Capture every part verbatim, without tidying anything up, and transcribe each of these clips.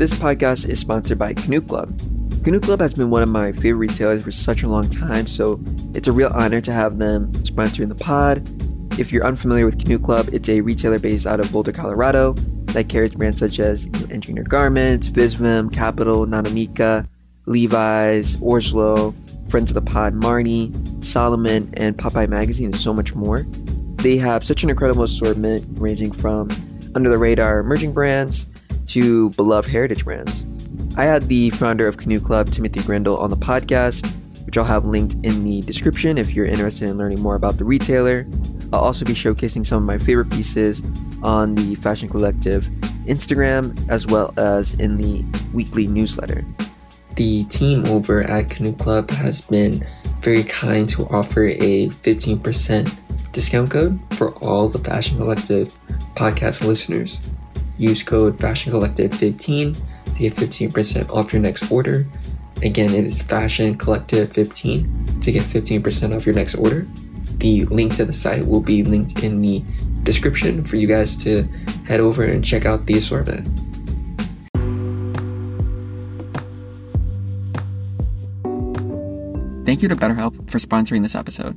This podcast is sponsored by Canoe Club. Canoe Club has been one of my favorite retailers for such a long time, so it's a real honor to have them sponsoring the pod. If you're unfamiliar with Canoe Club, it's a retailer based out of Boulder, Colorado that carries brands such as Engineer Garments, Visvim, Capital, Nanamica, Levi's, Orslow, Friends of the Pod, Marnie, Solomon, and Popeye Magazine, and so much more. They have such an incredible assortment ranging from under-the-radar emerging brands to beloved heritage brands. I had the founder of Canoe Club, Timothy Grindle, on the podcast, which I'll have linked in the description if you're interested in learning more about the retailer. I'll also be showcasing some of my favorite pieces on the Fashion Collective Instagram, as well as in the weekly newsletter. The team over at Canoe Club has been very kind to offer a fifteen percent discount code for all the Fashion Collective podcast listeners. Use code Fashion Collective fifteen to get fifteen percent off your next order. Again, it is Fashion Collective fifteen to get fifteen percent off your next order. The link to the site will be linked in the description for you guys to head over and check out the assortment. Thank you to BetterHelp for sponsoring this episode.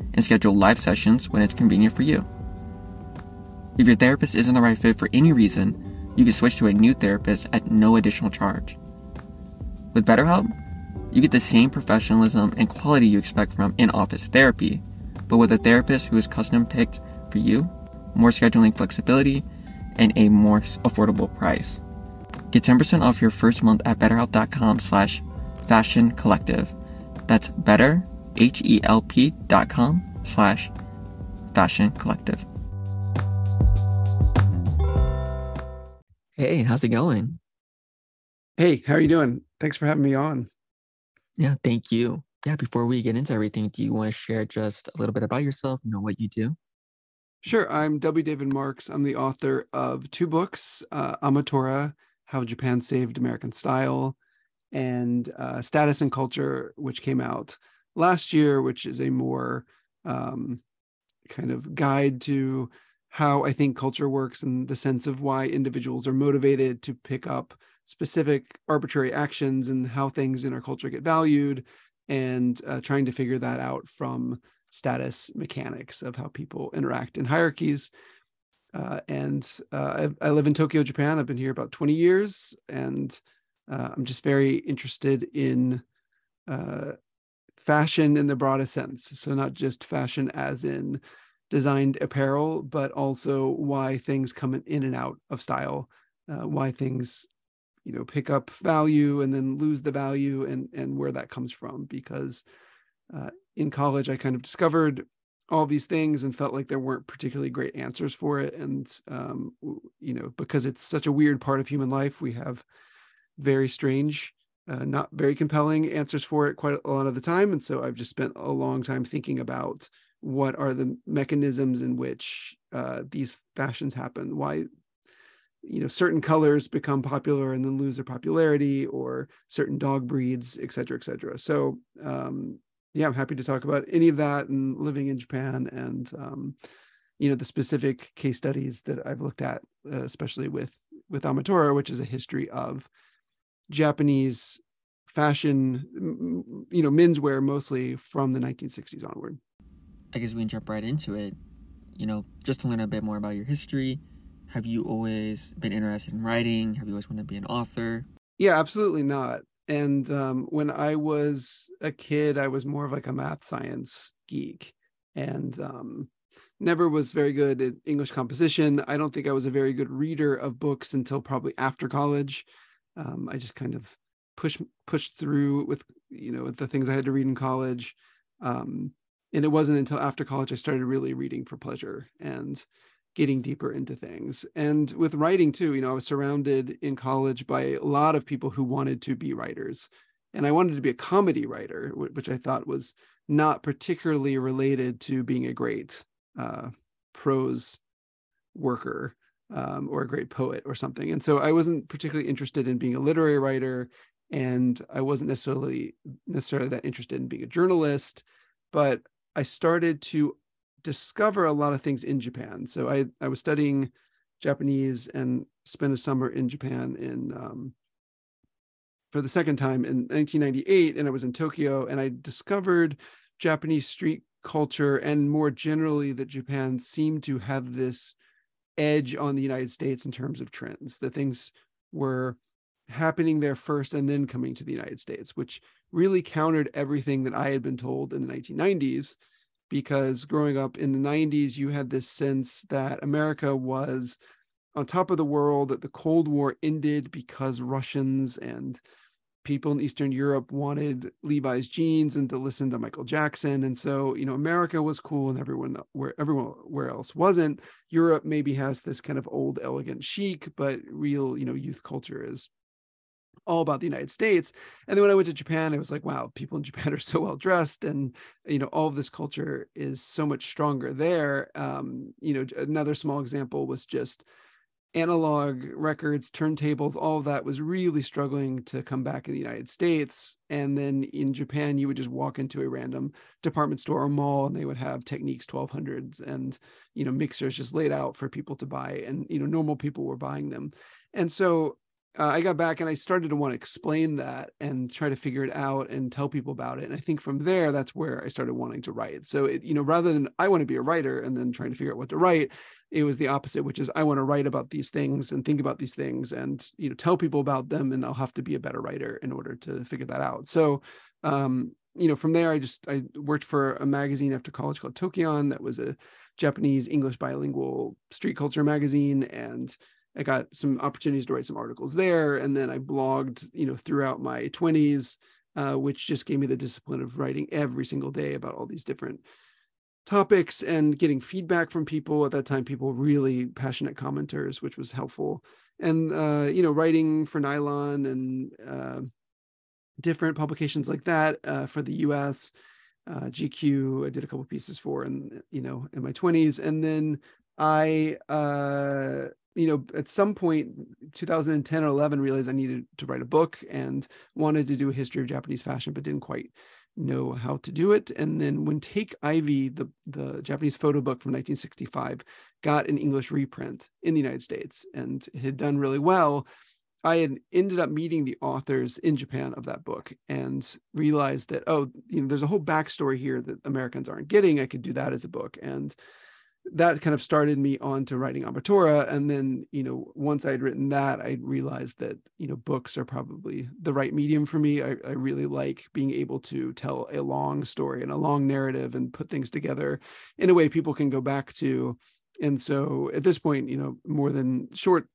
and schedule live sessions when it's convenient for you. If your therapist isn't the right fit for any reason, you can switch to a new therapist at no additional charge. With BetterHelp, you get the same professionalism and quality you expect from in-office therapy, but with a therapist who is custom-picked for you, more scheduling flexibility, and a more affordable price. Get ten percent off your first month at BetterHelp dot com slash Fashion Collective. That's better, H-E-L-P dot com slash Fashion Collective. Hey, how's it going? Hey, how are you doing? Thanks for having me on. Yeah, thank you. Yeah, before we get into everything, do you want to share just a little bit about yourself, you know, what you do? Sure. I'm W. David Marx. I'm the author of two books, uh, Ametora, How Japan Saved American Style, and uh, Status and Culture, which came out last year, which is a more um, kind of guide to how I think culture works and the sense of why individuals are motivated to pick up specific arbitrary actions and how things in our culture get valued, and uh, trying to figure that out from status mechanics of how people interact in hierarchies. Uh, and uh, I, I live in Tokyo, Japan. I've been here about twenty years, and Uh, I'm just very interested in uh, fashion in the broadest sense. So not just fashion as in designed apparel, but also why things come in and out of style, uh, why things, you know, pick up value and then lose the value, and, and where that comes from. Because uh, in college, I kind of discovered all these things and felt like there weren't particularly great answers for it. And, um, you know, because it's such a weird part of human life, we have very strange, uh, not very compelling answers for it quite a lot of the time. And so I've just spent a long time thinking about what are the mechanisms in which uh, these fashions happen, why, you know, certain colors become popular and then lose their popularity, or certain dog breeds, et cetera, et cetera. So um, yeah, I'm happy to talk about any of that, and living in Japan, and, um, you know, the specific case studies that I've looked at, uh, especially with, with Ametora, which is a history of Japanese fashion, you know, menswear mostly from the nineteen sixties onward. I guess we can jump right into it. You know, just to learn a bit more about your history, have you always been interested in writing? Have you always wanted to be an author? Yeah, absolutely not. And um, when I was a kid, I was more of like a math science geek, and um, never was very good at English composition. I don't think I was a very good reader of books until probably after college. Um, I just kind of pushed pushed through with, you know, with the things I had to read in college. Um, and it wasn't until after college I started really reading for pleasure. And getting deeper into things. And with writing too, you know, I was surrounded in college by a lot of people who wanted to be writers. And I wanted to be a comedy writer, which I thought was not particularly related to being a great uh, prose worker um, or a great poet or something. And so I wasn't particularly interested in being a literary writer, and I wasn't necessarily necessarily that interested in being a journalist, but I started to discover a lot of things in Japan. So I, I was studying Japanese and spent a summer in Japan in um, for the second time in nineteen ninety-eight, and I was in Tokyo, and I discovered Japanese street culture, and more generally that Japan seemed to have this edge on the United States in terms of trends, that things were happening there first and then coming to the United States, which really countered everything that I had been told in the nineteen nineties, because growing up in the nineties, you had this sense that America was on top of the world, that the Cold War ended because Russians and people in Eastern Europe wanted Levi's jeans and to listen to Michael Jackson. And so, you know, America was cool and everyone where everyone where else wasn't. Europe maybe has this kind of old, elegant chic, but real, you know, youth culture is all about the United States. And then when I went to Japan, I was like, wow, people in Japan are so well dressed. And, you know, all of this culture is so much stronger there. Um, you know, another small example was just analog records, turntables, all of that was really struggling to come back in the United States. And then in Japan, you would just walk into a random department store or mall, and they would have Technics twelve hundreds and, you know, mixers just laid out for people to buy. And, you know, normal people were buying them. And so Uh, I got back and I started to want to explain that and try to figure it out and tell people about it. And I think from there, that's where I started wanting to write. So, it, you know, rather than I want to be a writer and then trying to figure out what to write, it was the opposite, which is I want to write about these things and think about these things and, you know, tell people about them, and I'll have to be a better writer in order to figure that out. So, um, you know, from there, I just, I worked for a magazine after college called Tokyo, that was a Japanese English bilingual street culture magazine. And I got some opportunities to write some articles there. And then I blogged, you know, throughout my twenties, uh, which just gave me the discipline of writing every single day about all these different topics and getting feedback from people. At that time, people really passionate commenters, which was helpful. And, uh, you know, writing for Nylon and uh, different publications like that uh, for the U S, uh, G Q, I did a couple pieces for, and, you know, in my twenties. And then I, uh, you know, at some point, two thousand ten or eleven, realized I needed to write a book and wanted to do a history of Japanese fashion, but didn't quite know how to do it. And then when Take Ivy, the, the Japanese photo book from nineteen sixty-five, got an English reprint in the United States and had done really well, I had ended up meeting the authors in Japan of that book and realized that, oh, you know, there's a whole backstory here that Americans aren't getting. I could do that as a book. And that kind of started me on to writing Ametora. And then, you know, once I'd written that, I realized that, you know, books are probably the right medium for me. I, I really like being able to tell a long story and a long narrative and put things together in a way people can go back to. And so at this point, you know, more than short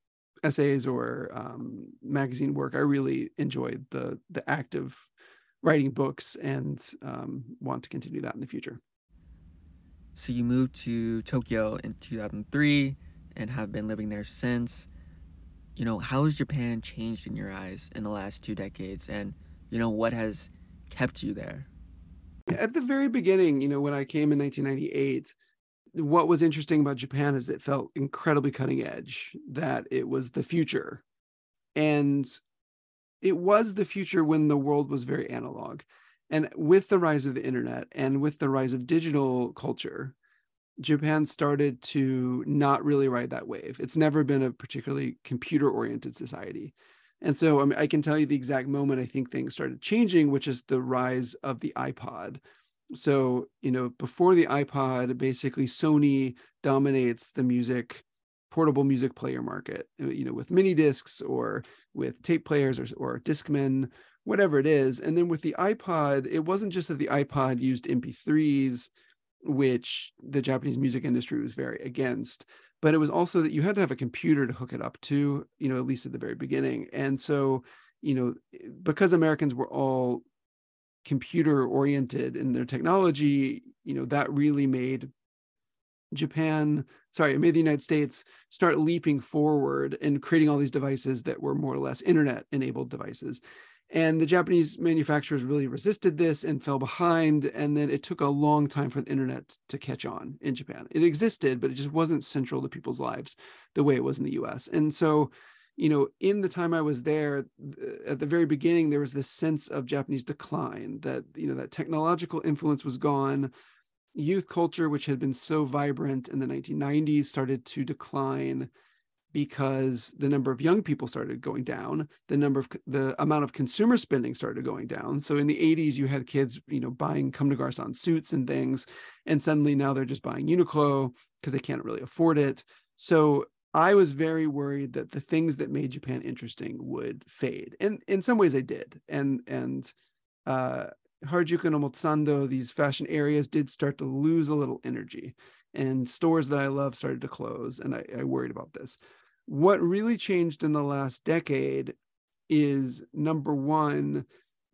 essays or um, magazine work, I really enjoyed the, the act of writing books and um, want to continue that in the future. So you moved to Tokyo in two thousand three and have been living there since. You know, how has Japan changed in your eyes in the last two decades? And, you know, what has kept you there? At the very beginning, you know, when I came in nineteen ninety-eight, what was interesting about Japan is it felt incredibly cutting edge, that it was the future. And it was the future when the world was very analog. And with the rise of the internet and with the rise of digital culture, Japan started to not really ride that wave. It's never been a particularly computer-oriented society. And so I mean, I can tell you the exact moment I think things started changing, which is the rise of the iPod. So, you know, before the iPod, basically Sony dominates the music, portable music player market, you know, with mini discs or with tape players or, or Discman, whatever it is. And then with the iPod, it wasn't just that the iPod used M P threes, which the Japanese music industry was very against, but it was also that you had to have a computer to hook it up to, you know, at least at the very beginning. And so, you know, because Americans were all computer oriented in their technology, you know, that really made Japan sorry, made the United States start leaping forward and creating all these devices that were more or less internet-enabled devices. And the Japanese manufacturers really resisted this and fell behind. And then it took a long time for the internet to catch on in Japan. It existed, but it just wasn't central to people's lives the way it was in the U S. And so, you know, in the time I was there, at the very beginning, there was this sense of Japanese decline that, you know, that technological influence was gone. Youth culture, which had been so vibrant in the nineteen nineties, started to decline, because the number of young people started going down, the number of the amount of consumer spending started going down. So in the eighties, you had kids, you know, buying Comme des Garçons suits and things, and suddenly now they're just buying Uniqlo because they can't really afford it. So I was very worried that the things that made Japan interesting would fade, and in some ways they did. And and uh, Harajuku and Omotesando, these fashion areas, did start to lose a little energy, and stores that I love started to close. And I, I worried about this. What really changed in the last decade is, number one,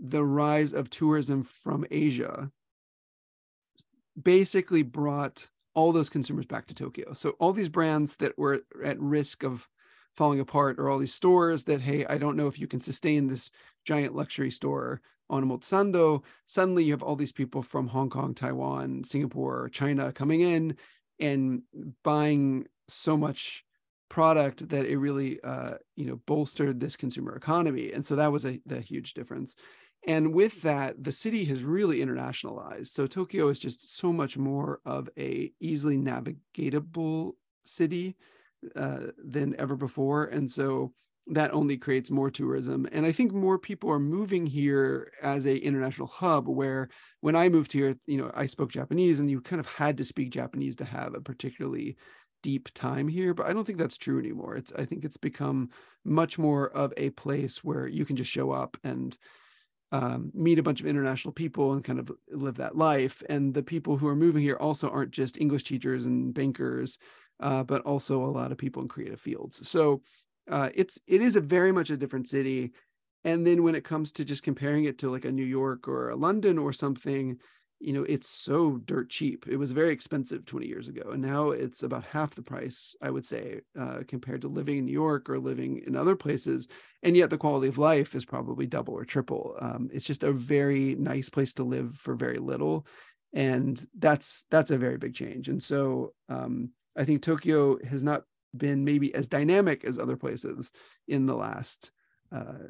the rise of tourism from Asia basically brought all those consumers back to Tokyo. So all these brands that were at risk of falling apart, or all these stores that, hey, I don't know if you can sustain this giant luxury store on Omotesando, suddenly you have all these people from Hong Kong, Taiwan, Singapore, China coming in and buying so much product that it really, uh, you know, bolstered this consumer economy. And so that was a the huge difference. And with that, the city has really internationalized. So Tokyo is just so much more of a easily navigatable city uh, than ever before. And so that only creates more tourism. And I think more people are moving here as a international hub, where when I moved here, you know, I spoke Japanese, and you kind of had to speak Japanese to have a particularly deep time here. But I don't think that's true anymore. It's, I think it's become much more of a place where you can just show up and um, meet a bunch of international people and kind of live that life. And the people who are moving here also aren't just English teachers and bankers, uh, but also a lot of people in creative fields. So Uh, it's it is a very much a different city. And then when it comes to just comparing it to like a New York or a London or something, you know, it's so dirt cheap. It was very expensive twenty years ago, and now it's about half the price, I would say, uh, compared to living in New York or living in other places. And yet the quality of life is probably double or triple. Um, it's just a very nice place to live for very little, and that's that's a very big change. And so um, I think Tokyo has not been maybe as dynamic as other places in the last uh,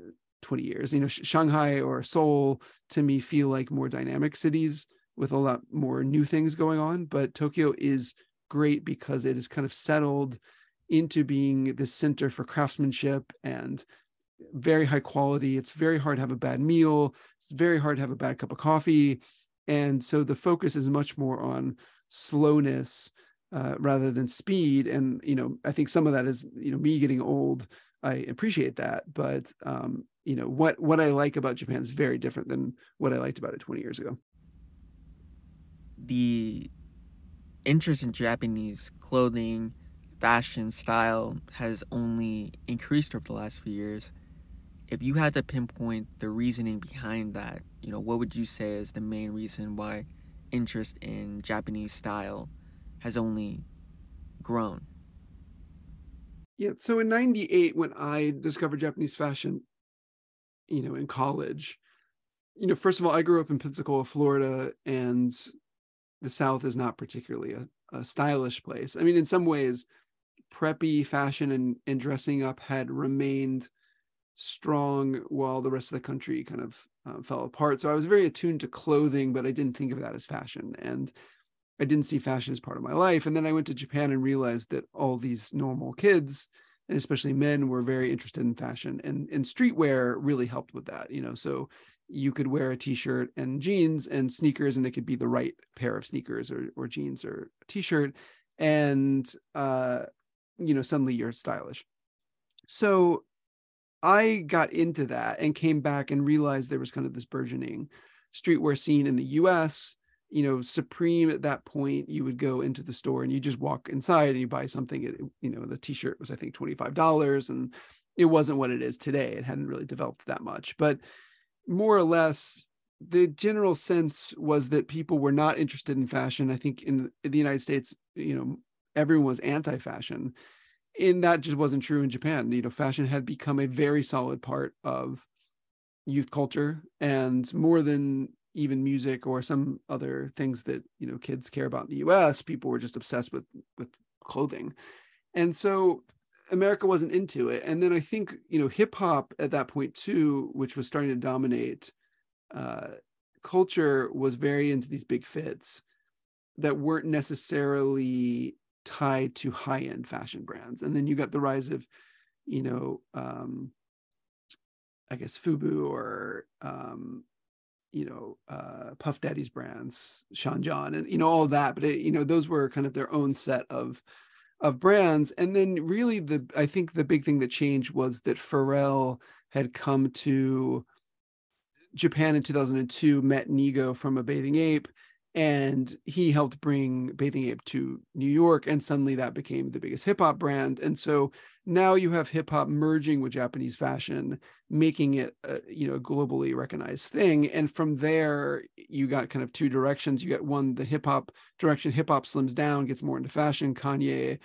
twenty years. You know, Sh- Shanghai or Seoul to me feel like more dynamic cities with a lot more new things going on. But Tokyo is great because it is kind of settled into being this center for craftsmanship and very high quality. It's very hard to have a bad meal. It's very hard to have a bad cup of coffee. And so the focus is much more on slowness Uh, rather than speed. And, you know, I think some of that is, you know, me getting old. I appreciate that. But, um, you know, what, what I like about Japan is very different than what I liked about it twenty years ago. The interest in Japanese clothing, fashion, style has only increased over the last few years. If you had to pinpoint the reasoning behind that, you know, what would you say is the main reason why interest in Japanese style has only grown? Yeah, so in ninety-eight, when I discovered Japanese fashion, you know, in college, you know, first of all, I grew up in Pensacola, Florida, and the South is not particularly a, a stylish place. I mean, in some ways, preppy fashion and, and dressing up had remained strong while the rest of the country kind of uh, fell apart. So I was very attuned to clothing, but I didn't think of that as fashion. And I didn't see fashion as part of my life. And then I went to Japan and realized that all these normal kids, and especially men, were very interested in fashion, and, and streetwear really helped with that. You know, so you could wear a t-shirt and jeans and sneakers, and it could be the right pair of sneakers or, or jeans or t-shirt. And, uh, you know, suddenly you're stylish. So I got into that and came back and realized there was kind of this burgeoning streetwear scene in the U S. You know, Supreme at that point, you would go into the store and you just walk inside and you buy something. It, you know, the t-shirt was, I think, twenty-five dollars, and it wasn't what it is today. It hadn't really developed that much, but more or less the general sense was that people were not interested in fashion. I think in the United States, you know, everyone was anti-fashion. And that just wasn't true in Japan. You know, fashion had become a very solid part of youth culture, and more than even music or some other things that, you know, kids care about in the U S, people were just obsessed with, with clothing. And so America wasn't into it. And then I think, you know, hip hop at that point too, which was starting to dominate uh, culture, was very into these big fits that weren't necessarily tied to high-end fashion brands. And then you got the rise of, you know, um, I guess FUBU or, um, you know, uh, Puff Daddy's brands, Sean John, and, you know, all that. But, it, you know, those were kind of their own set of of brands. And then really the, I think the big thing that changed was that Pharrell had come to Japan in two thousand two, met Nigo from A Bathing Ape, and he helped bring Bathing Ape to New York. And suddenly that became the biggest hip hop brand. And so now you have hip hop merging with Japanese fashion, making it a, you know, globally recognized thing. And from there, you got kind of two directions. You got one, the hip hop direction, hip hop slims down, gets more into fashion. Kanye,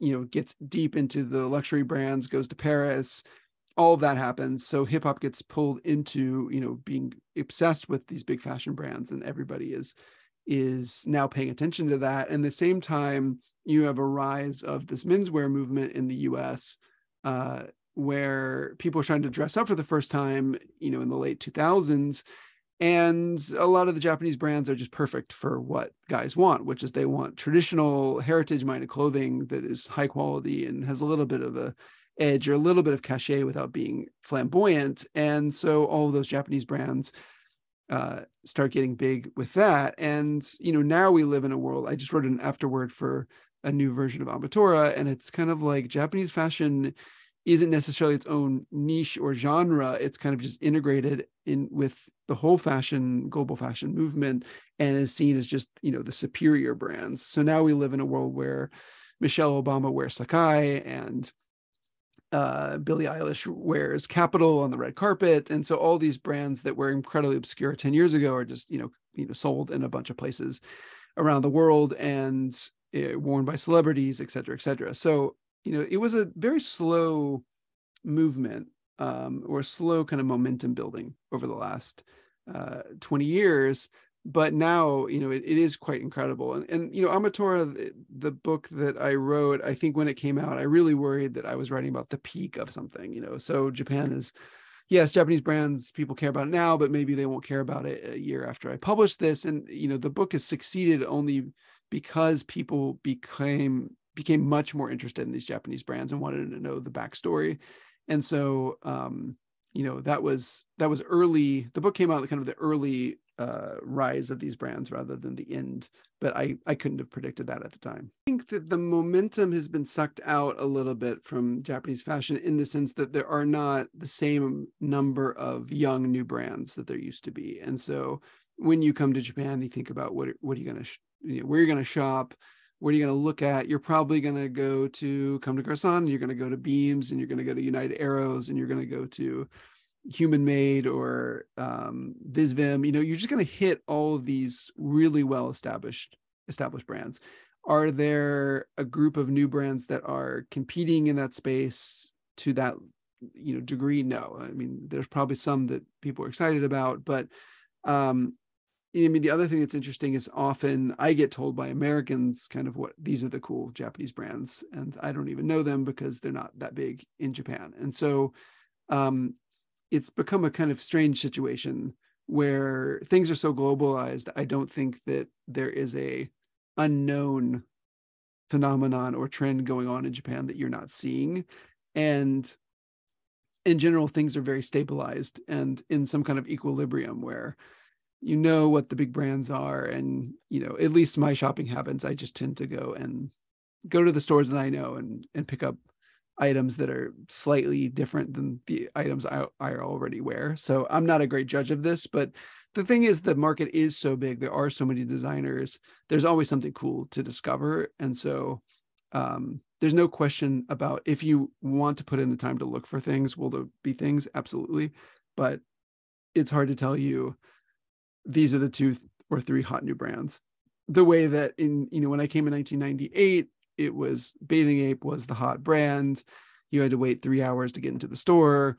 you know, gets deep into the luxury brands, goes to Paris, all of that happens. So hip hop gets pulled into, you know, being obsessed with these big fashion brands, and everybody is, is now paying attention to that. And at the same time, you have a rise of this menswear movement in the U S, uh, where people are trying to dress up for the first time, you know, in the late two thousands. And a lot of the Japanese brands are just perfect for what guys want, which is they want traditional heritage-minded clothing that is high quality and has a little bit of a edge or a little bit of cachet without being flamboyant. And so all of those Japanese brands uh, start getting big with that. And, you know, now we live in a world, I just wrote an afterword for a new version of Ametora, and it's kind of like Japanese fashion isn't necessarily its own niche or genre. It's kind of just integrated in with the whole fashion, global fashion movement, and is seen as just, you know, the superior brands. So now we live in a world where Michelle Obama wears Sakai, and Uh, Billie Eilish wears Capital on the red carpet. And so all these brands that were incredibly obscure ten years ago are just, you know, you know, sold in a bunch of places around the world and uh, worn by celebrities, et cetera, et cetera. So, you know, it was a very slow movement um, or slow kind of momentum building over the last uh, twenty years. But now, you know, it, it is quite incredible. And, and you know, Ametora, the, the book that I wrote, I think when it came out, I really worried that I was writing about the peak of something, you know. So Japan is, yes, Japanese brands, people care about it now, but maybe they won't care about it a year after I published this. And, you know, the book has succeeded only because people became, became much more interested in these Japanese brands and wanted to know the backstory. And so, um, you know, that was, that was early. The book came out kind of the early uh rise of these brands rather than the end, but I I couldn't have predicted that at the time. I think that the momentum has been sucked out a little bit from Japanese fashion, in the sense that there are not the same number of young new brands that there used to be. And so when you come to Japan, you think about what what are you going to, you know, where you're going to shop, what are you going to look at. You're probably going to go to Comme des Garçons, you're going to go to Beams, and you're going to go to United Arrows, and you're going to go to Human Made or um, Visvim. You know, you're just going to hit all of these really well established established brands. Are there a group of new brands that are competing in that space to that, you know, degree? No. I mean, there's probably some that people are excited about, but um, I mean, the other thing that's interesting is often I get told by Americans kind of what these are the cool Japanese brands, and I don't even know them because they're not that big in Japan. And so um, it's become a kind of strange situation where things are so globalized. I don't think that there is a unknown phenomenon or trend going on in Japan that you're not seeing. And in general, things are very stabilized and in some kind of equilibrium where you know what the big brands are. And, you know, at least my shopping habits, I just tend to go and go to the stores that I know and, and pick up items that are slightly different than the items I, I already wear. So I'm not a great judge of this, but the thing is the market is so big. There are so many designers. There's always something cool to discover. And so um, there's no question about, if you want to put in the time to look for things, will there be things? Absolutely. But it's hard to tell you these are the two or three hot new brands. The way that in, you know, when I came in nineteen ninety-eight, it was Bathing Ape was the hot brand. You had to wait three hours to get into the store.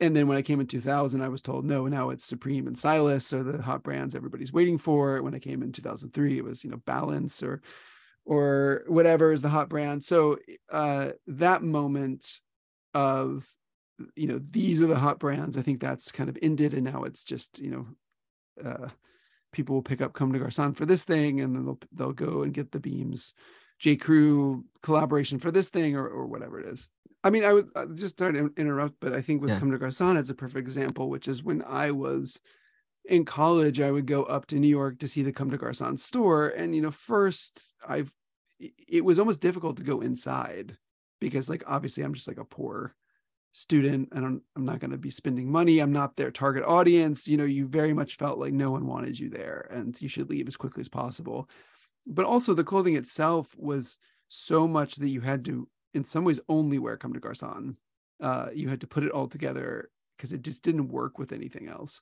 And then when I came in two thousand, I was told, no, now it's Supreme and Silas are the hot brands everybody's waiting for. When I came in two thousand three, it was, you know, Balance or or whatever is the hot brand. So uh, that moment of, you know, these are the hot brands, I think that's kind of ended. And now it's just, you know, uh, people will pick up Comme des Garçons for this thing, and then they'll they'll go and get the Beams J Crew collaboration for this thing, or or whatever it is. I mean, I was I just sorry to interrupt, but I think with yeah. Comme des Garçons, it's a perfect example, which is when I was in college, I would go up to New York to see the Comme des Garçons store. And, you know, first I've, it was almost difficult to go inside because, like, obviously I'm just like a poor student and I'm, I'm not going to be spending money. I'm not their target audience. You know, you very much felt like no one wanted you there and you should leave as quickly as possible. But also the clothing itself was so much that you had to, in some ways, only wear Comme des Garçons. Uh, you had to put it all together because it just didn't work with anything else.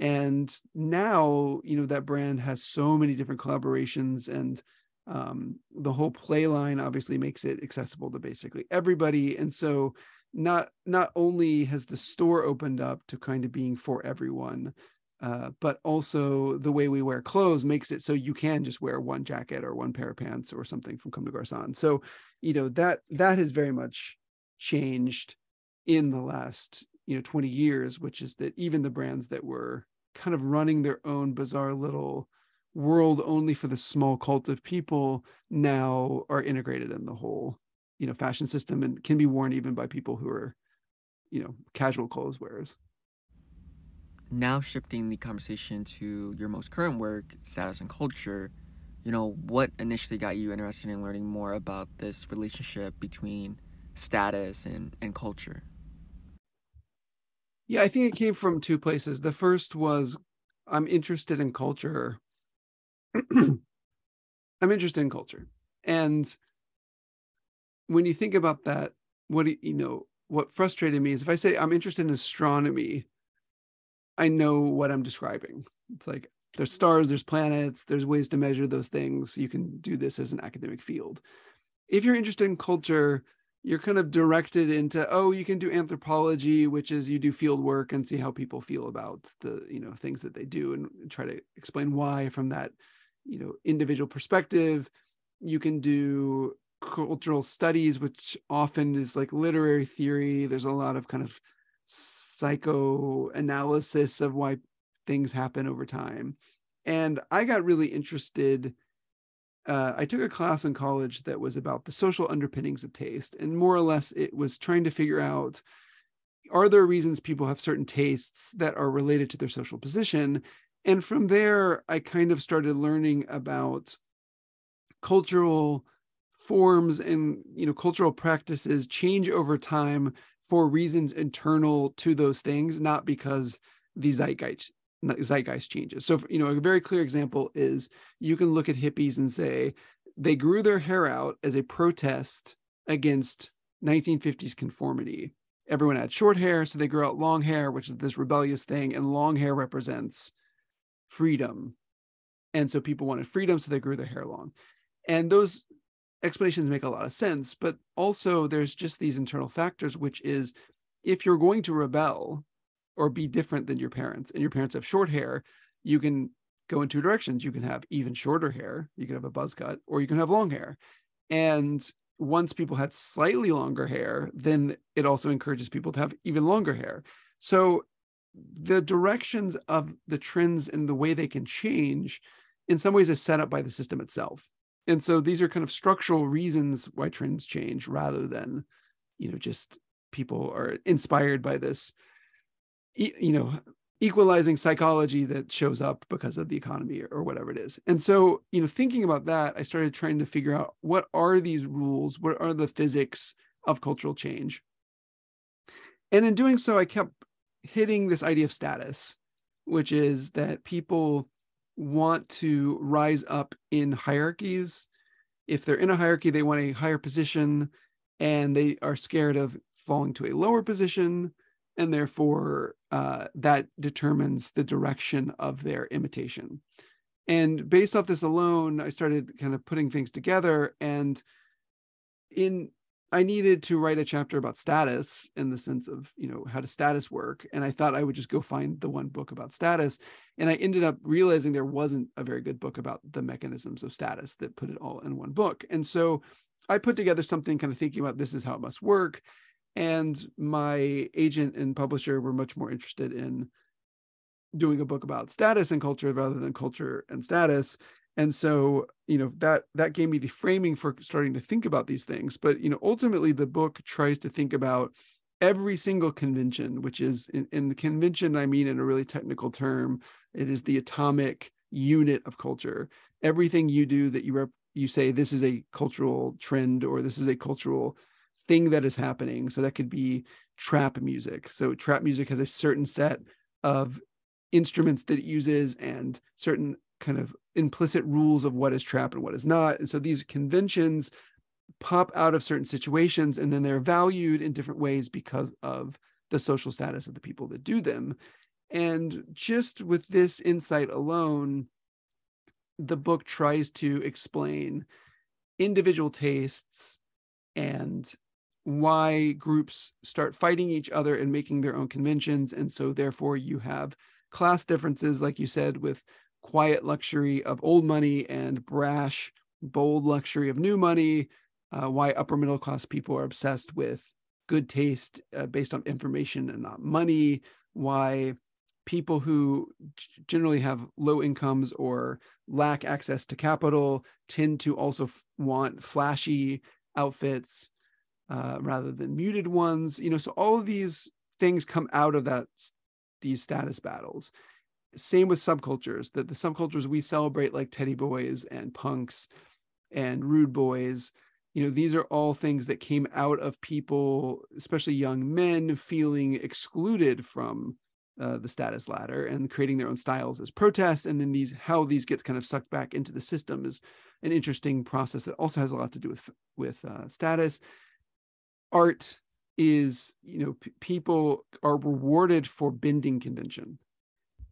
And now, you know, that brand has so many different collaborations, and um, the whole play line obviously makes it accessible to basically everybody. And so not, not only has the store opened up to kind of being for everyone, uh, but also the way we wear clothes makes it so you can just wear one jacket or one pair of pants or something from Comme des Garçons. So, you know, that, that has very much changed in the last, you know, twenty years, which is that even the brands that were kind of running their own bizarre little world only for the small cult of people now are integrated in the whole, you know, fashion system and can be worn even by people who are, you know, casual clothes wearers. Now shifting the conversation to your most current work, Status and Culture, you know, what initially got you interested in learning more about this relationship between status and, and culture? Yeah, I think it came from two places. The first was I'm interested in culture. I'm interested in culture. And when you think about that, what you know, what frustrated me is if I say I'm interested in astronomy, I know what I'm describing. It's like there's stars, there's planets, there's ways to measure those things. You can do this as an academic field. If you're interested in culture, you're kind of directed into, oh, you can do anthropology, which is you do field work and see how people feel about the, you know, things that they do and try to explain why from that, you know, individual perspective. You can do cultural studies, which often is like literary theory. There's a lot of kind of psychoanalysis of why things happen over time. And I got really interested. Uh, I took a class in college that was about the social underpinnings of taste. And more or less, it was trying to figure out, are there reasons people have certain tastes that are related to their social position? And from there, I kind of started learning about cultural forms and, you know, cultural practices change over time for reasons internal to those things, not because the zeitgeist zeitgeist changes. So, you know, a very clear example is you can look at hippies and say they grew their hair out as a protest against nineteen fifties conformity. Everyone had short hair, so they grew out long hair, which is this rebellious thing, and long hair represents freedom. And so people wanted freedom, so they grew their hair long. And those explanations make a lot of sense, but also there's just these internal factors, which is if you're going to rebel or be different than your parents, and your parents have short hair, you can go in two directions. You can have even shorter hair, you can have a buzz cut, or you can have long hair. And once people had slightly longer hair, then it also encourages people to have even longer hair. So the directions of the trends and the way they can change in some ways is set up by the system itself. And so these are kind of structural reasons why trends change rather than, you know, just people are inspired by this, you know, equalizing psychology that shows up because of the economy or, or whatever it is. And so, you know, thinking about that, I started trying to figure out what are these rules? What are the physics of cultural change? And in doing so, I kept hitting this idea of status, which is that people want to rise up in hierarchies. If they're in a hierarchy, they want a higher position, and they are scared of falling to a lower position. And therefore, uh, that determines the direction of their imitation. And based off this alone, I started kind of putting things together. And in I needed to write a chapter about status in the sense of, you know, how does status work? And I thought I would just go find the one book about status. And I ended up realizing there wasn't a very good book about the mechanisms of status that put it all in one book. And so I put together something kind of thinking about this is how it must work. And my agent and publisher were much more interested in doing a book about status and culture rather than culture and status. And so, you know, that that gave me the framing for starting to think about these things. But, you know, ultimately, the book tries to think about every single convention, which is in, in the convention, I mean, in a really technical term, it is the atomic unit of culture. Everything you do that you rep, you say this is a cultural trend or this is a cultural thing that is happening. So that could be trap music. So trap music has a certain set of instruments that it uses and certain kind of implicit rules of what is trap and what is not. And so these conventions pop out of certain situations, and then they're valued in different ways because of the social status of the people that do them. And just with this insight alone, the book tries to explain individual tastes and why groups start fighting each other and making their own conventions. And so therefore you have class differences, like you said, with quiet luxury of old money and brash, bold luxury of new money, uh, why upper middle class people are obsessed with good taste uh, based on information and not money, why people who generally have low incomes or lack access to capital tend to also f- want flashy outfits uh, rather than muted ones. You know, so all of these things come out of that these status battles. Same with subcultures, that the subcultures we celebrate, like teddy boys and punks and rude boys, you know, these are all things that came out of people, especially young men, feeling excluded from uh, the status ladder and creating their own styles as protest. And then these, how these get kind of sucked back into the system is an interesting process that also has a lot to do with with uh, status. Art is, you know, p- people are rewarded for bending convention.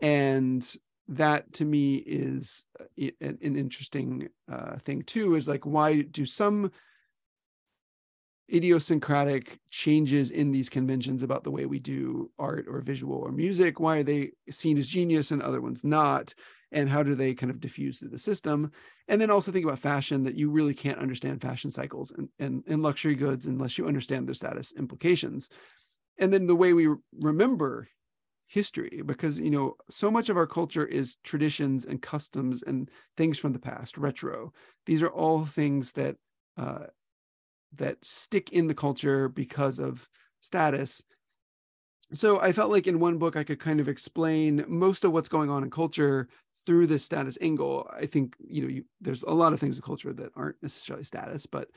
And that to me is an interesting uh, thing too, is like, why do some idiosyncratic changes in these conventions about the way we do art or visual or music, why are they seen as genius and other ones not? And how do they kind of diffuse through the system? And then also think about fashion, that you really can't understand fashion cycles and, and, and luxury goods unless you understand their status implications. And then the way we remember history, because, you know, so much of our culture is traditions and customs and things from the past, retro. These are all things that uh, that stick in the culture because of status. So I felt like in one book, I could kind of explain most of what's going on in culture through this status angle. I think, you know, you, there's a lot of things in culture that aren't necessarily status, but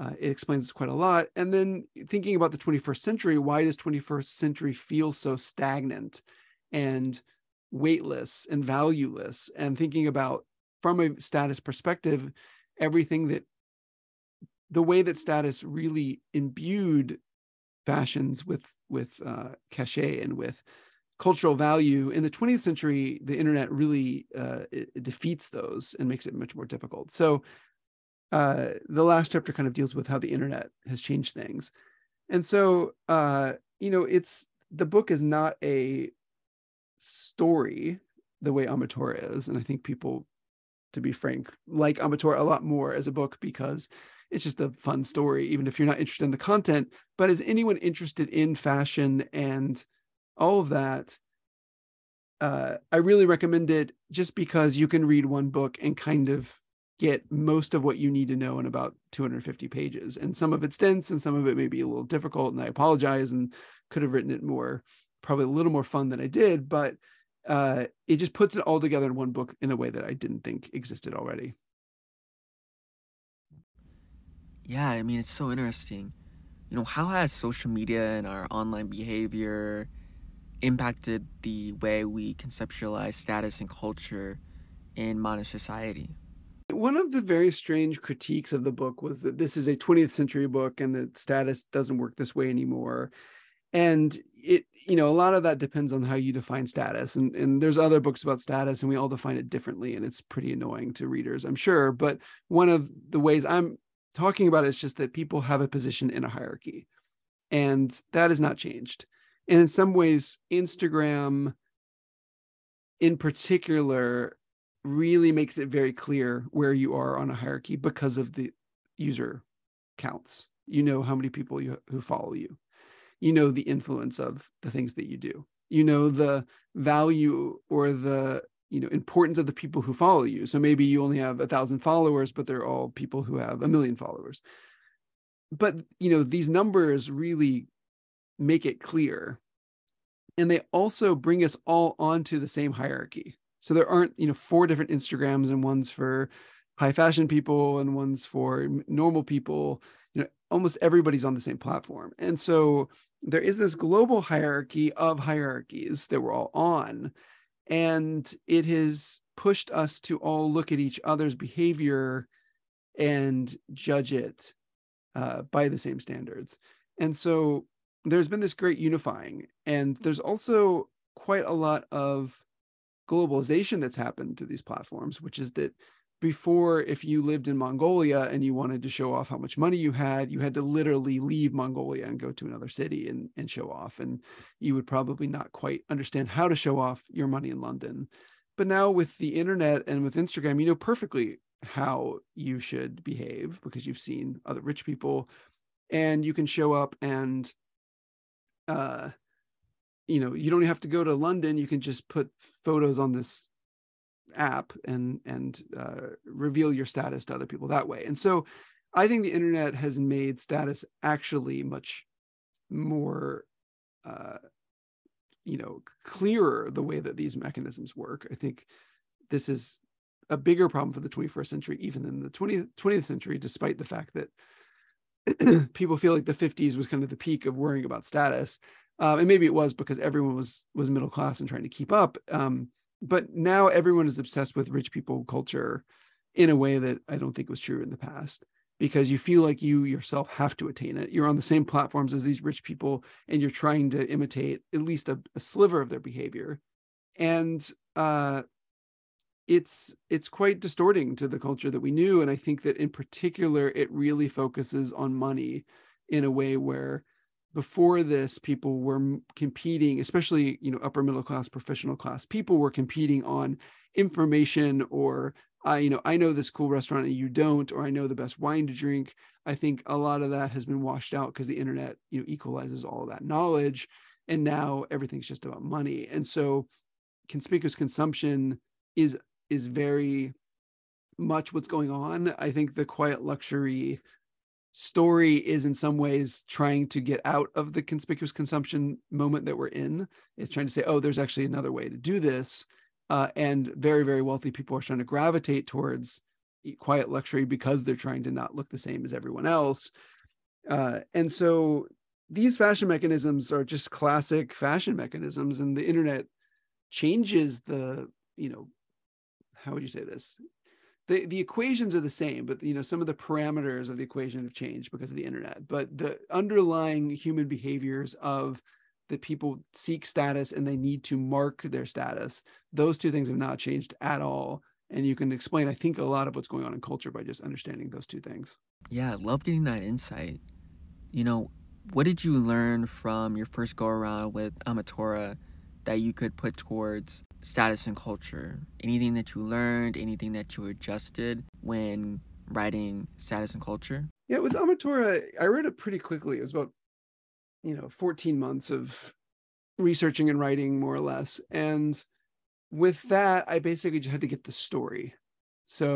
Uh, it explains quite a lot. And then thinking about the twenty-first century, why does twenty-first century feel so stagnant and weightless and valueless? And thinking about, from a status perspective, everything that, the way that status really imbued fashions with, with uh, cachet and with cultural value. In the twentieth century, the internet really uh, it, it defeats those and makes it much more difficult. So Uh, the last chapter kind of deals with how the internet has changed things. And so, uh, you know, it's, the book is not a story the way Ametora is. And I think people, to be frank, like Ametora a lot more as a book because it's just a fun story, even if you're not interested in the content. But is anyone interested in fashion and all of that? Uh, I really recommend it just because you can read one book and kind of get most of what you need to know in about two hundred fifty pages. And some of it's dense and some of it may be a little difficult. And I apologize and could have written it more, probably a little more fun than I did, but uh, it just puts it all together in one book in a way that I didn't think existed already. Yeah, I mean, it's so interesting. You know, how has social media and our online behavior impacted the way we conceptualize status and culture in modern society? One of the very strange critiques of the book was that this is a twentieth century book and that status doesn't work this way anymore. And it, you know, a lot of that depends on how you define status. And, and there's other books about status and we all define it differently. And it's pretty annoying to readers, I'm sure. But one of the ways I'm talking about it. It's just that people have a position in a hierarchy, and that has not changed. And in some ways, Instagram in particular really makes it very clear where you are on a hierarchy because of the user counts. You know how many people you, who follow you. You know the influence of the things that you do. You know the value or the you know importance of the people who follow you. So maybe you only have a thousand followers, but they're all people who have a million followers. But you know these numbers really make it clear, and they also bring us all onto the same hierarchy. So there aren't you know four different Instagrams, and one's for high fashion people and one's for normal people. You know, almost everybody's on the same platform. And so there is this global hierarchy of hierarchies that we're all on. And it has pushed us to all look at each other's behavior and judge it uh, by the same standards. And so there's been this great unifying. And there's also quite a lot of globalization that's happened through these platforms, which is that before, if you lived in Mongolia and you wanted to show off how much money you had, you had to literally leave Mongolia and go to another city and, and show off. And you would probably not quite understand how to show off your money in London. But now with the internet and with Instagram, you know perfectly how you should behave because you've seen other rich people, and you can show up and, uh, you know, you don't have to go to London. You can just put photos on this app and and uh, reveal your status to other people that way. And so I think the internet has made status actually much more, uh, you know, clearer the way that these mechanisms work. I think this is a bigger problem for the twenty-first century, even than the twentieth century, despite the fact that people feel like the fifties was kind of the peak of worrying about status. Uh, and maybe it was because everyone was was middle class and trying to keep up. Um, But now everyone is obsessed with rich people culture in a way that I don't think was true in the past, because you feel like you yourself have to attain it. You're on the same platforms as these rich people, and you're trying to imitate at least a, a sliver of their behavior. And uh, it's it's quite distorting to the culture that we knew. And I think that in particular, it really focuses on money in a way where before this, people were competing, especially, you know, upper middle class, professional class people were competing on information or, uh, you know, I know this cool restaurant and you don't, or I know the best wine to drink. I think a lot of that has been washed out because the internet, you know, equalizes all of that knowledge. And now everything's just about money. And so conspicuous consumption is, is very much what's going on. I think the quiet luxury story is in some ways trying to get out of the conspicuous consumption moment that we're in. It's trying to say, oh, there's actually another way to do this. Uh, and very, very wealthy people are trying to gravitate towards quiet luxury because they're trying to not look the same as everyone else. Uh, and so these fashion mechanisms are just classic fashion mechanisms, and the internet changes the, you know, how would you say this? The, the equations are the same, but you know some of the parameters of the equation have changed because of the internet. But the underlying human behaviors of that people seek status and they need to mark their status, those two things have not changed at all. And you can explain, I think, a lot of what's going on in culture by just understanding those two things. Yeah, I love getting that insight. You know, what did you learn from your first go around with Ametora that you could put towards status and culture? Anything that you learned, anything that you adjusted when writing status and culture? Yeah, with Ametora, I read it pretty quickly. It was about, you know, fourteen months of researching and writing, more or less. And with that, I basically just had to get the story. So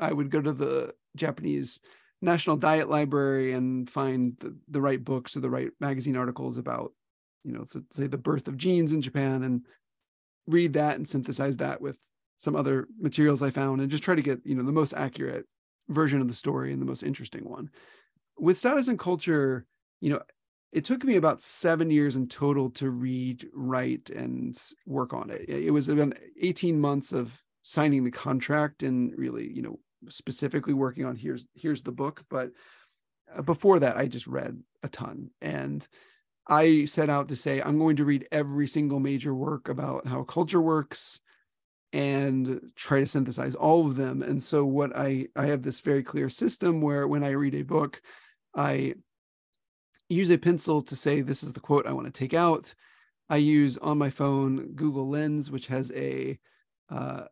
I would go to the Japanese National Diet Library and find the, the right books or the right magazine articles about, you know, so, say the birth of jeans in Japan, and read that and synthesize that with some other materials I found and just try to get, you know, the most accurate version of the story and the most interesting one. With status and culture, you know, it took me about seven years in total to read, write, and work on it. It was about eighteen months of signing the contract and really, you know, specifically working on here's, here's the book. But before that, I just read a ton. And I set out to say, I'm going to read every single major work about how culture works, and try to synthesize all of them. And so what I, I have this very clear system where when I read a book, I use a pencil to say, this is the quote I want to take out. I use on my phone Google Lens, which has a uh,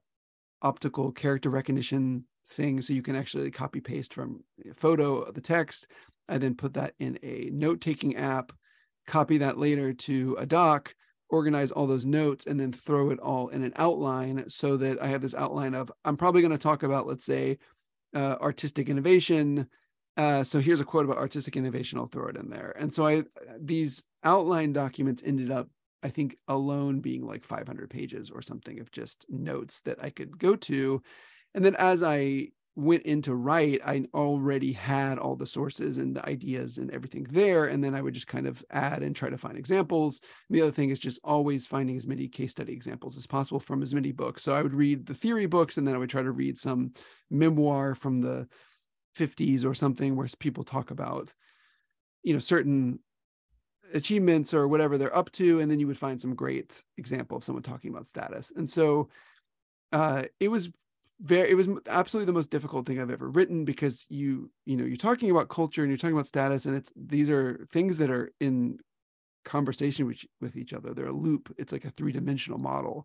optical character recognition thing. So you can actually copy paste from a photo of the text. I then put that in a note-taking app, copy that later to a doc, organize all those notes, and then throw it all in an outline so that I have this outline of, I'm probably going to talk about, let's say, uh, artistic innovation. Uh, so here's a quote about artistic innovation. I'll throw it in there. And so I, these outline documents ended up, I think, alone being like five hundred pages or something of just notes that I could go to. And then as I went in to write, I already had all the sources and the ideas and everything there. And then I would just kind of add and try to find examples. And the other thing is just always finding as many case study examples as possible from as many books. So I would read the theory books, and then I would try to read some memoir from the fifties or something where people talk about, you know, certain achievements or whatever they're up to. And then you would find some great example of someone talking about status. And so uh, it was Very, it was absolutely the most difficult thing I've ever written, because you, you know, you're talking about culture and you're talking about status, and it's, these are things that are in conversation with, with each other. They're a loop. It's like a three-dimensional model.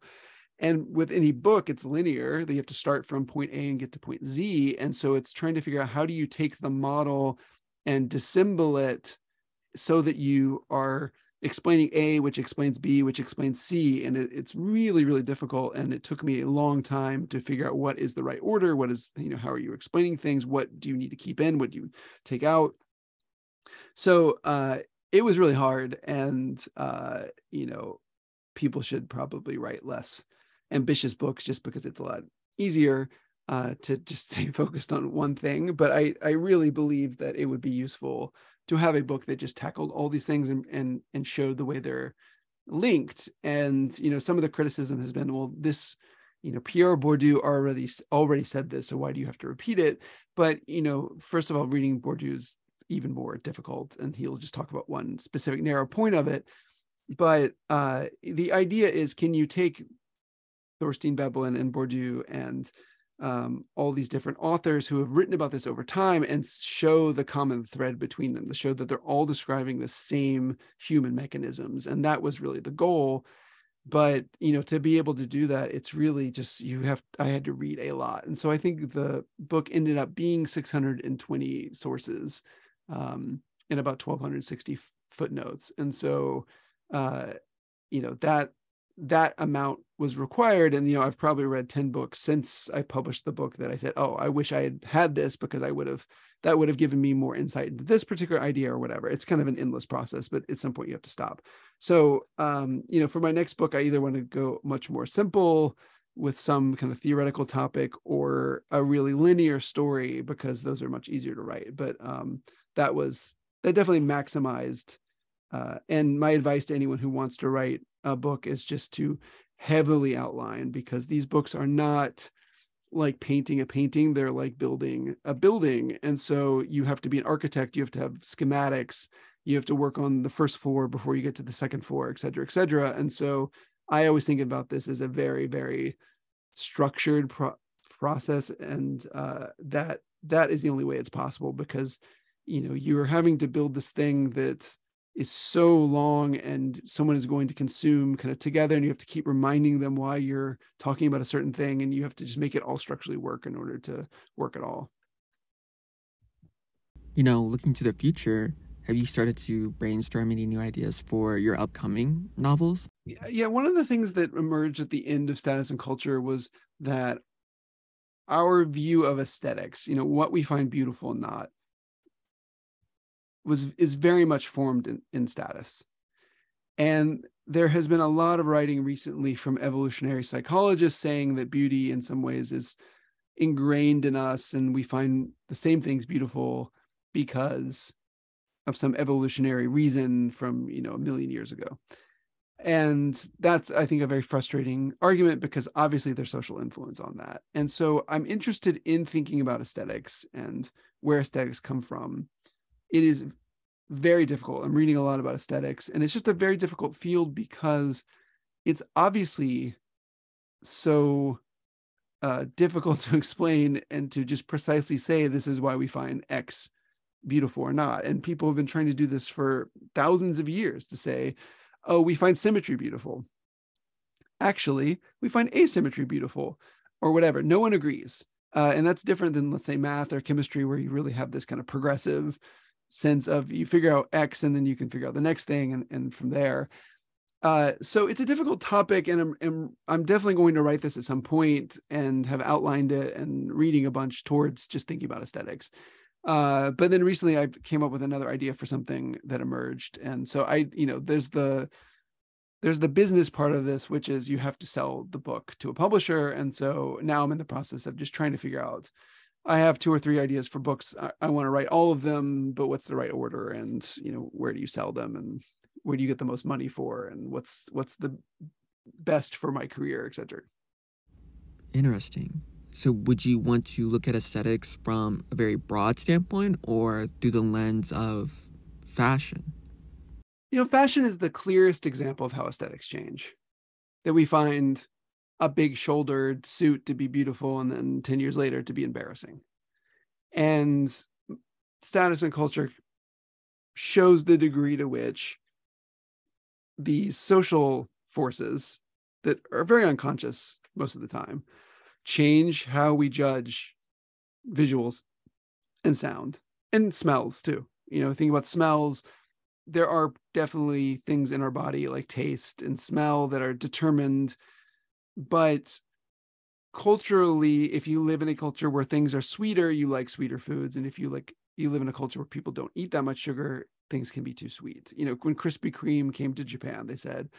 And with any book, it's linear. They have to start from point A and get to point Z. And so it's trying to figure out, how do you take the model and dissemble it so that you are explaining A, which explains B, which explains C. And it, it's really, really difficult. And it took me a long time to figure out what is the right order. What is, you know, how are you explaining things? What do you need to keep in? What do you take out? So uh, it was really hard. And, uh, you know, people should probably write less ambitious books just because it's a lot easier uh, to just stay focused on one thing. But I, I really believe that it would be useful to have a book that just tackled all these things and, and, and showed the way they're linked. And, you know, some of the criticism has been, well, this, you know, Pierre Bourdieu already, already said this, so why do you have to repeat it? But, you know, first of all, reading Bourdieu is even more difficult, and he'll just talk about one specific narrow point of it. But uh, the idea is, can you take Thorstein Veblen and Bourdieu and Um, all these different authors who have written about this over time and show the common thread between them, to show that they're all describing the same human mechanisms. And that was really the goal. But, you know, to be able to do that, it's really just, you have, I had to read a lot. And so I think the book ended up being six hundred twenty sources um, and about one thousand two hundred sixty footnotes. And so, uh, you know, that that amount was required. And, you know, I've probably read ten books since I published the book that I said, oh, I wish I had had this, because I would have, that would have given me more insight into this particular idea or whatever. It's kind of an endless process, but at some point you have to stop. So, um, you know, for my next book, I either want to go much more simple with some kind of theoretical topic, or a really linear story, because those are much easier to write. But um, that was, that definitely maximized. Uh, and my advice to anyone who wants to write a book is just to heavily outline, because these books are not like painting a painting. They're like building a building. And so you have to be an architect. You have to have schematics. You have to work on the first floor before you get to the second floor, et cetera, et cetera. And so I always think about this as a very, very structured pro- process. And uh, that that is the only way it's possible, because, you know, you're having to build this thing that is so long, and someone is going to consume kind of together, and you have to keep reminding them why you're talking about a certain thing, and you have to just make it all structurally work in order to work at all. You know, looking to the future, have you started to brainstorm any new ideas for your upcoming novels? Yeah, one of the things that emerged at the end of Status and Culture was that our view of aesthetics, you know, what we find beautiful and not, was is very much formed in, in status. And there has been a lot of writing recently from evolutionary psychologists saying that beauty in some ways is ingrained in us, and we find the same things beautiful because of some evolutionary reason from, you know, a million years ago. And that's, I think, a very frustrating argument, because obviously there's social influence on that. And so I'm interested in thinking about aesthetics and where aesthetics come from. It is very difficult. I'm reading a lot about aesthetics, and it's just a very difficult field, because it's obviously so uh, difficult to explain and to just precisely say, this is why we find X beautiful or not. And people have been trying to do this for thousands of years to say, oh, we find symmetry beautiful. Actually, we find asymmetry beautiful or whatever. No one agrees. Uh, and that's different than, let's say, math or chemistry, where you really have this kind of progressive sense of you figure out X and then you can figure out the next thing. And, and from there. Uh, so it's a difficult topic, and I'm, I'm, I'm definitely going to write this at some point and have outlined it and reading a bunch towards just thinking about aesthetics. Uh, but then recently I came up with another idea for something that emerged. And so I, you know, there's the, there's the business part of this, which is you have to sell the book to a publisher. And so now I'm in the process of just trying to figure out, I have two or three ideas for books. I, I want to write all of them, but what's the right order? And, you know, where do you sell them? And where do you get the most money for, and what's what's the best for my career, et cetera. Interesting. So would you want to look at aesthetics from a very broad standpoint, or through the lens of fashion? You know, fashion is the clearest example of how aesthetics change. That we find a big shouldered suit to be beautiful, and then ten years later to be embarrassing. And Status and Culture shows the degree to which these social forces that are very unconscious most of the time change how we judge visuals and sound and smells too. You know, thinking about smells, there are definitely things in our body like taste and smell that are determined, but culturally, if you live in a culture where things are sweeter, you like sweeter foods. And if you like, you live in a culture where people don't eat that much sugar, things can be too sweet. You know, when Krispy Kreme came to Japan, they said,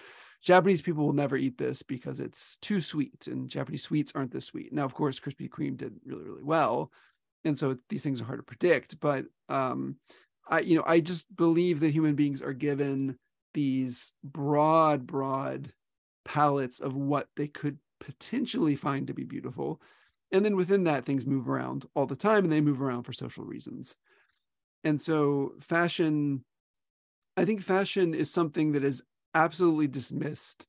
Japanese people will never eat this because it's too sweet, and Japanese sweets aren't this sweet. Now, of course, Krispy Kreme did really, really well. And so these things are hard to predict. But, um, I, you know, I just believe that human beings are given these broad, broad palettes of what they could potentially find to be beautiful. And then within that, things move around all the time, and they move around for social reasons. And so fashion, I think fashion is something that is absolutely dismissed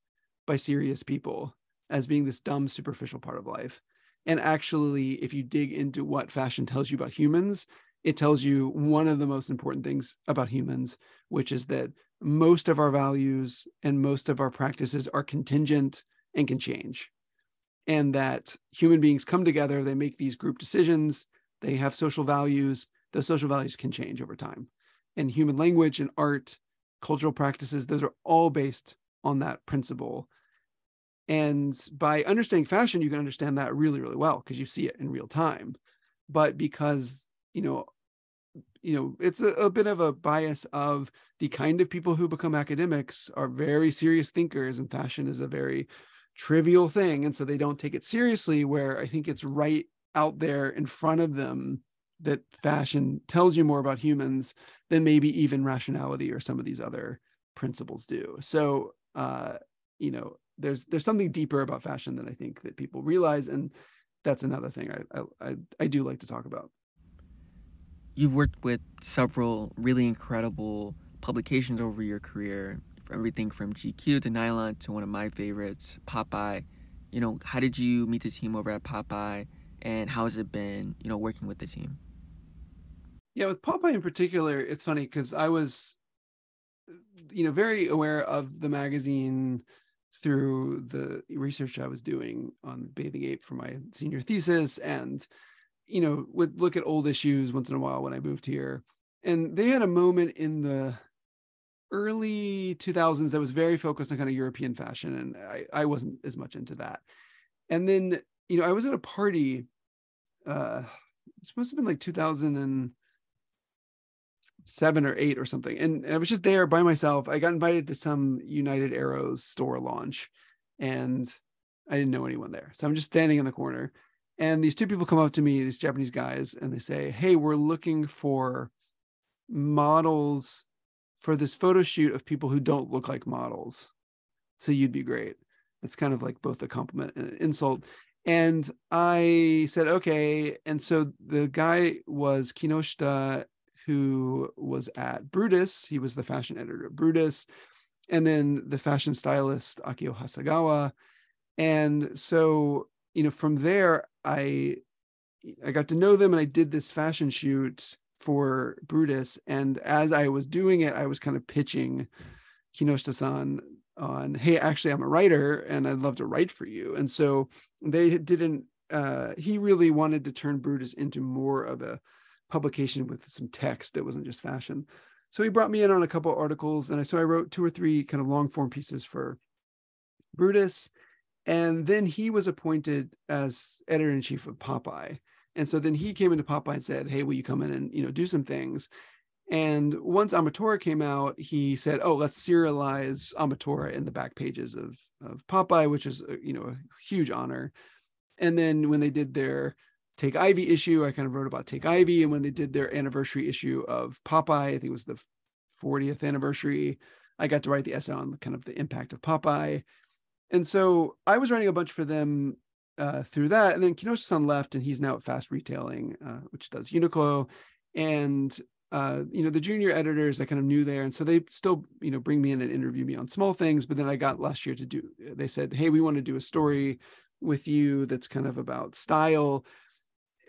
by serious people as being this dumb, superficial part of life. And actually, if you dig into what fashion tells you about humans, it tells you one of the most important things about humans, which is that most of our values and most of our practices are contingent and can change. And that human beings come together, they make these group decisions, they have social values. Those social values can change over time. And human language and art, cultural practices, those are all based on that principle. And by understanding fashion, you can understand that really, really well, because you see it in real time. But because, you know, you know, it's a, a bit of a bias of the kind of people who become academics are very serious thinkers, and fashion is a very trivial thing. And so they don't take it seriously, where I think it's right out there in front of them that fashion tells you more about humans than maybe even rationality or some of these other principles do. So, uh, you know, there's there's something deeper about fashion than I think that people realize. And that's another thing I I, I do like to talk about. You've worked with several really incredible publications over your career, from everything from G Q to Nylon to one of my favorites, Popeye. You know, how did you meet the team over at Popeye? And how has it been, you know, working with the team? Yeah, with Popeye in particular, it's funny because I was, you know, very aware of the magazine through the research I was doing on Bathing Ape for my senior thesis, and, you know, would look at old issues once in a while when I moved here. And they had a moment in the early two thousands that was very focused on kind of European fashion, and I, I wasn't as much into that. And then, you know, I was at a party. Uh, this must have been like two thousand seven or eight or something. And I was just there by myself. I got invited to some United Arrows store launch, and I didn't know anyone there. So I'm just standing in the corner, and these two people come up to me, these Japanese guys, and they say, hey, we're looking for models for this photo shoot of people who don't look like models. So you'd be great. It's kind of like both a compliment and an insult. And I said, okay. And so the guy was Kinoshita, who was at Brutus. He was the fashion editor at Brutus. And then the fashion stylist, Akio Hasegawa. And so you know, from there, I I got to know them, and I did this fashion shoot for Brutus. And as I was doing it, I was kind of pitching Kinoshita-san on, hey, actually, I'm a writer, and I'd love to write for you. And so they didn't, uh, he really wanted to turn Brutus into more of a publication with some text that wasn't just fashion. So he brought me in on a couple of articles, and I, so I wrote two or three kind of long form pieces for Brutus. And then he was appointed as editor-in-chief of Popeye. And so then he came into Popeye and said, hey, will you come in and, you know, do some things? And once Ametora came out, he said, oh, let's serialize Ametora in the back pages of, of Popeye, which is, you know, a huge honor. And then when they did their Take Ivy issue, I kind of wrote about Take Ivy. And when they did their anniversary issue of Popeye, I think it was the fortieth anniversary, I got to write the essay on kind of the impact of Popeye. And so I was writing a bunch for them uh, through that. And then Kinoshita-san left, and he's now at Fast Retailing, uh, which does Uniqlo. And Uh, you know, the junior editors I kind of knew there. And so they still, you know, bring me in and interview me on small things. But then I got last year to do, they said, hey, we want to do a story with you that's kind of about style.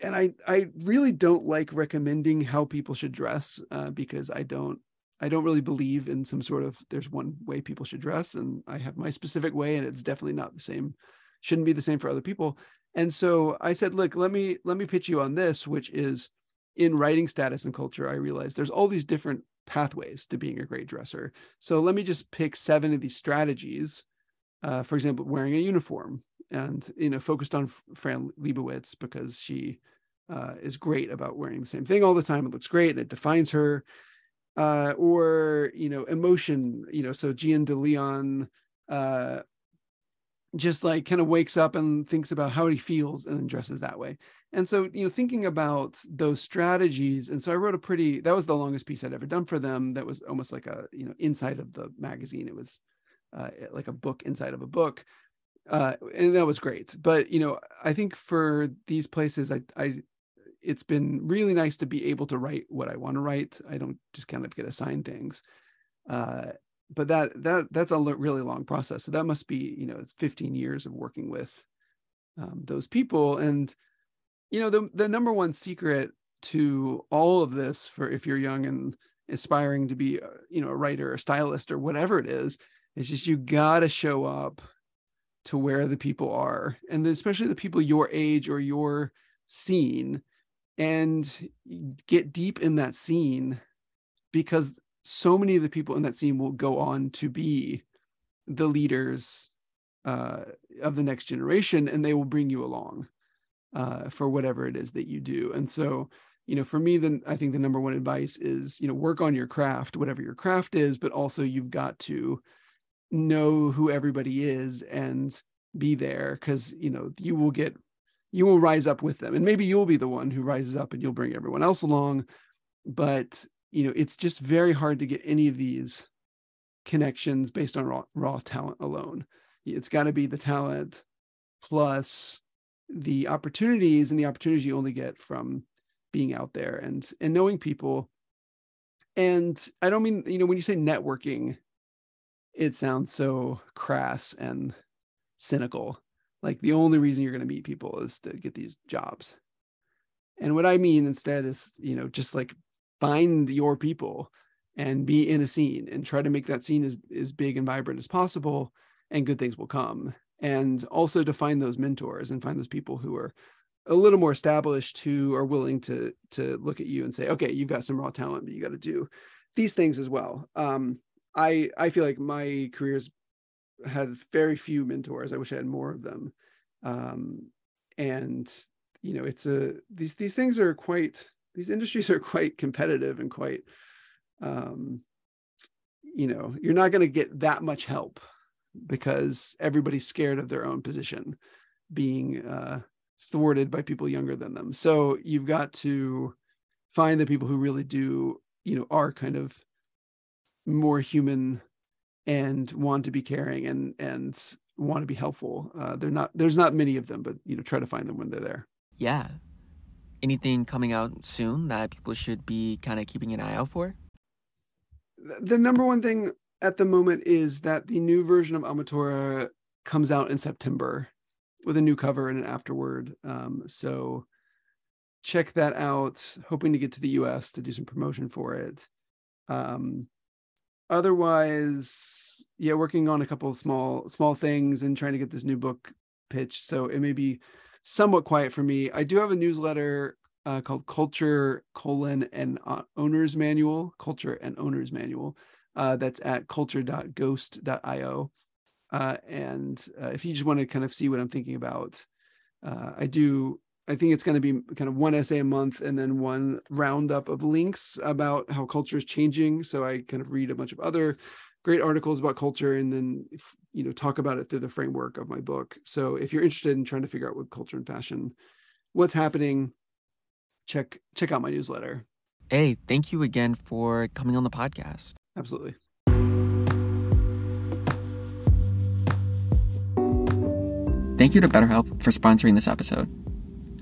And I, I really don't like recommending how people should dress uh, because I don't, I don't really believe in some sort of, there's one way people should dress, and I have my specific way, and it's definitely not the same, shouldn't be the same for other people. And so I said, look, let me, let me pitch you on this, which is, in writing Status and Culture, I realized there's all these different pathways to being a great dresser. So let me just pick seven of these strategies. Uh, for example, wearing a uniform, and, you know, focused on Fran Leibowitz because she uh, is great about wearing the same thing all the time. It looks great and it defines her. Uh, or, you know, emotion, you know, so Gian DeLeon uh, just like kind of wakes up and thinks about how he feels and then dresses that way. And so, you know, thinking about those strategies. And so I wrote a pretty, that was the longest piece I'd ever done for them. That was almost like a, you know, inside of the magazine. It was uh, like a book inside of a book. Uh, and that was great. But, you know, I think for these places, I, I, it's been really nice to be able to write what I want to write. I don't just kind of get assigned things. Uh, but that, that, that's a really long process. So that must be, you know, fifteen years of working with um, those people. And, you know, the, the number one secret to all of this, for if you're young and aspiring to be, a, you know, a writer or stylist or whatever it is, is just you got to show up to where the people are, and especially the people your age or your scene, and get deep in that scene, because so many of the people in that scene will go on to be the leaders uh, of the next generation, and they will bring you along. Uh, for whatever it is that you do. And so, you know, for me, then I think the number one advice is, you know, work on your craft, whatever your craft is, but also you've got to know who everybody is and be there, because, you know, you will get, you will rise up with them. And maybe you'll be the one who rises up and you'll bring everyone else along. But, you know, it's just very hard to get any of these connections based on raw, raw talent alone. It's got to be the talent plus the opportunities, and the opportunities you only get from being out there and and knowing people. And I don't mean, you know, when you say networking, it sounds so crass and cynical, like the only reason you're going to meet people is to get these jobs. And what I mean instead is, you know, just like find your people and be in a scene and try to make that scene as, as big and vibrant as possible, and good things will come. And also to find those mentors and find those people who are a little more established, who are willing to, to look at you and say, okay, you've got some raw talent, but you got to do these things as well. Um, I, I feel like my career's had very few mentors. I wish I had more of them. Um, and, you know, it's a, these, these things are quite, these industries are quite competitive and quite, um, you know, you're not going to get that much help, because everybody's scared of their own position being uh, thwarted by people younger than them. So you've got to find the people who really do, you know, are kind of more human and want to be caring and and want to be helpful. Uh, they're not, there's not many of them, but, you know, try to find them when they're there. Yeah. Anything coming out soon that people should be kind of keeping an eye out for? The number one thing at the moment is that the new version of Ametora comes out in September, with a new cover and an afterword. Um, so check that out. Hoping to get to the U S to do some promotion for it. Um, otherwise, yeah, working on a couple of small, small things and trying to get this new book pitched. So it may be somewhat quiet for me. I do have a newsletter uh, called Culture colon and Owner's Manual, Culture and Owner's Manual. Uh, that's at culture dot ghost dot io. Uh, and uh, if you just want to kind of see what I'm thinking about, uh, I do, I think it's going to be kind of one essay a month and then one roundup of links about how culture is changing. So I kind of read a bunch of other great articles about culture and then, you know, talk about it through the framework of my book. So if you're interested in trying to figure out what culture and fashion, what's happening, check, check out my newsletter. Hey, thank you again for coming on the podcast. Absolutely. Thank you to BetterHelp for sponsoring this episode.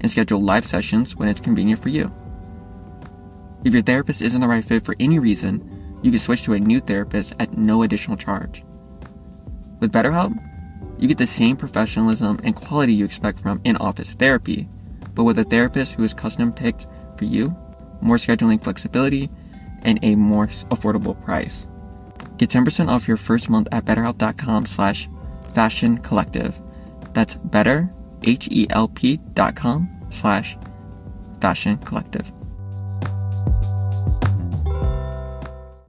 and schedule live sessions when it's convenient for you. If your therapist isn't the right fit for any reason, you can switch to a new therapist at no additional charge. With BetterHelp, you get the same professionalism and quality you expect from in-office therapy, but with a therapist who is custom-picked for you, more scheduling flexibility, and a more affordable price. Get ten percent off your first month at betterhelp dot com slash fashion collective. That's better, H E L P dot com slash fashion collective.